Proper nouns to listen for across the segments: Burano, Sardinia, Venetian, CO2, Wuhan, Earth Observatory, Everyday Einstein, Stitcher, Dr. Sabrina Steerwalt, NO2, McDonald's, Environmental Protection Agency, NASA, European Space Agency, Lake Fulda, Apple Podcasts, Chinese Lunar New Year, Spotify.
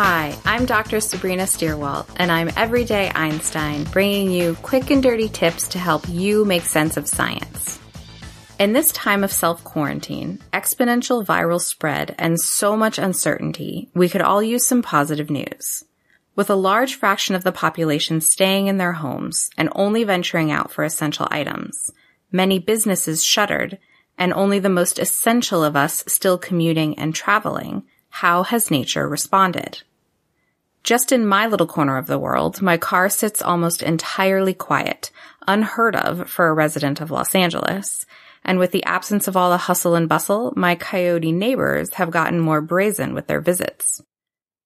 Hi, I'm Dr. Sabrina Steerwalt, and I'm Everyday Einstein, bringing you quick and dirty tips to help you make sense of science. In this time of self-quarantine, exponential viral spread, and so much uncertainty, we could all use some positive news. With a large fraction of the population staying in their homes and only venturing out for essential items, many businesses shuttered, and only the most essential of us still commuting and traveling, how has nature responded? Just in my little corner of the world, my car sits almost entirely quiet, unheard of for a resident of Los Angeles, and with the absence of all the hustle and bustle, my coyote neighbors have gotten more brazen with their visits.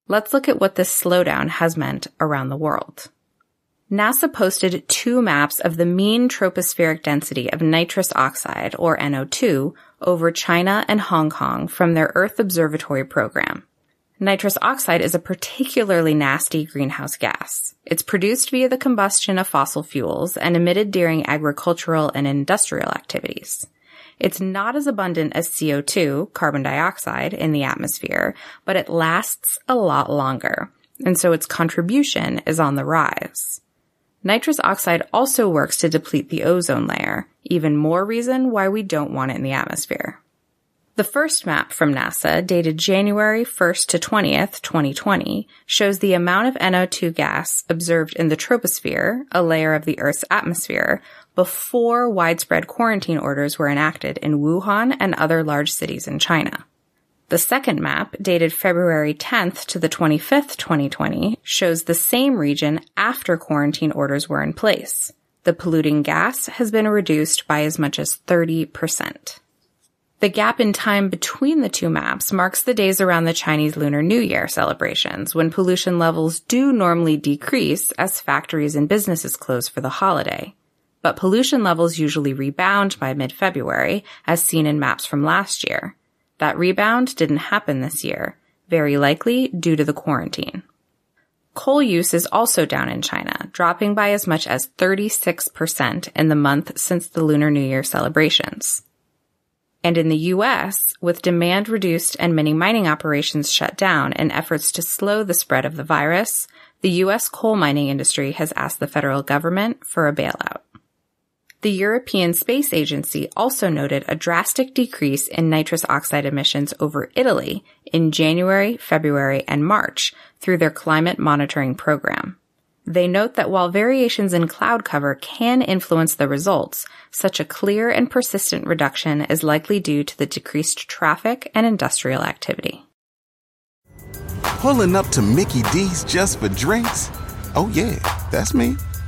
Let's look at what this slowdown has meant around the world. NASA posted two maps of the mean tropospheric density of nitrous oxide, or NO2, over China and Hong Kong from their Earth Observatory program. Nitrous oxide is a particularly nasty greenhouse gas. It's produced via the combustion of fossil fuels and emitted during agricultural and industrial activities. It's not as abundant as CO2, carbon dioxide, in the atmosphere, but it lasts a lot longer, and so its contribution is on the rise. Nitrous oxide also works to deplete the ozone layer, even more reason why we don't want it in the atmosphere. The first map from NASA, dated January 1st to 20th, 2020, shows the amount of NO2 gas observed in the troposphere, a layer of the Earth's atmosphere, before widespread quarantine orders were enacted in Wuhan and other large cities in China. The second map, dated February 10th to the 25th, 2020, shows the same region after quarantine orders were in place. The polluting gas has been reduced by as much as 30%. The gap in time between the two maps marks the days around the Chinese Lunar New Year celebrations, when pollution levels do normally decrease as factories and businesses close for the holiday. But pollution levels usually rebound by mid-February, as seen in maps from last year. That rebound didn't happen this year, very likely due to the quarantine. Coal use is also down in China, dropping by as much as 36% in the month since the Lunar New Year celebrations. And in the U.S., with demand reduced and many mining operations shut down in efforts to slow the spread of the virus, the U.S. coal mining industry has asked the federal government for a bailout. The European Space Agency also noted a drastic decrease in nitrous oxide emissions over Italy in January, February, and March through their climate monitoring program. They note that while variations in cloud cover can influence the results, such a clear and persistent reduction is likely due to the decreased traffic and industrial activity. Pulling up to Mickey D's just for drinks? Oh yeah, that's me.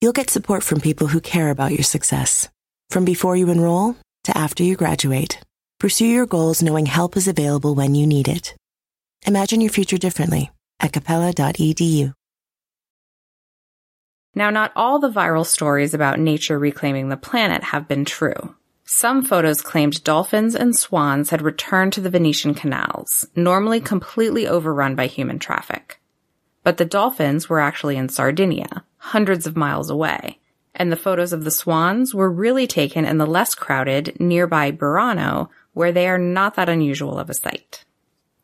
you'll get support from people who care about your success. From before you enroll to after you graduate, pursue your goals knowing help is available when you need it. Imagine your future differently at capella.edu. Now, not all the viral stories about nature reclaiming the planet have been true. Some photos claimed dolphins and swans had returned to the Venetian canals, normally completely overrun by human traffic. But the dolphins were actually in Sardinia, hundreds of miles away, and the photos of the swans were really taken in the less crowded, nearby Burano, where they are not that unusual of a sight.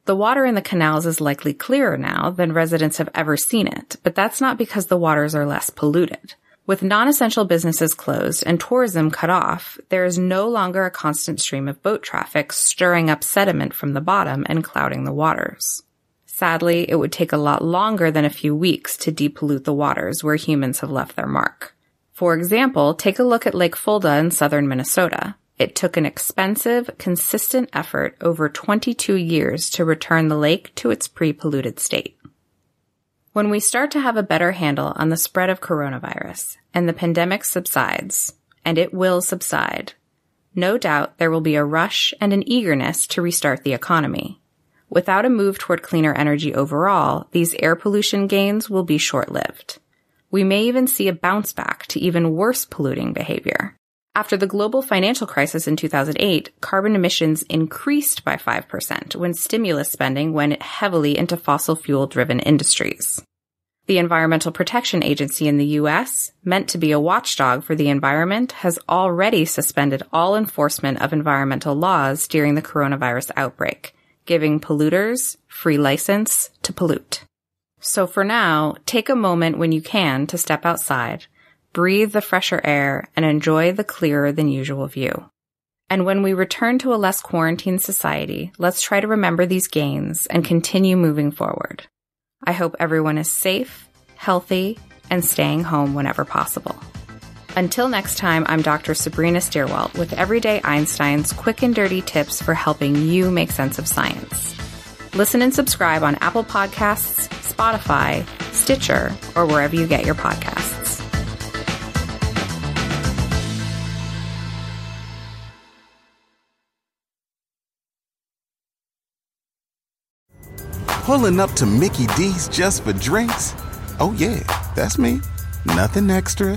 The water in the canals is likely clearer now than residents have ever seen it, but that's not because the waters are less polluted. With non-essential businesses closed and tourism cut off, there is no longer a constant stream of boat traffic stirring up sediment from the bottom and clouding the waters. Sadly, it would take a lot longer than a few weeks to depollute the waters where humans have left their mark. For example, take a look at Lake Fulda in southern Minnesota. It took an expensive, consistent effort over 22 years to return the lake to its pre-polluted state. When we start to have a better handle on the spread of coronavirus and the pandemic subsides, and it will subside, no doubt there will be a rush and an eagerness to restart the economy. Without a move toward cleaner energy overall, these air pollution gains will be short-lived. We may even see a bounce back to even worse polluting behavior. After the global financial crisis in 2008, carbon emissions increased by 5% when stimulus spending went heavily into fossil fuel-driven industries. The Environmental Protection Agency in the U.S., meant to be a watchdog for the environment, has already suspended all enforcement of environmental laws during the coronavirus outbreak, giving polluters free license to pollute. So for now, take a moment when you can to step outside, breathe the fresher air, and enjoy the clearer-than-usual view. And when we return to a less quarantined society, let's try to remember these gains and continue moving forward. I hope everyone is safe, healthy, and staying home whenever possible. Until next time, I'm Dr. Sabrina Steerwalt with Everyday Einstein's quick and dirty tips for helping you make sense of science. Listen and subscribe on Apple Podcasts, Spotify, Stitcher, or wherever you get your podcasts. Pulling up to Mickey D's just for drinks? Oh yeah, that's me. Nothing extra,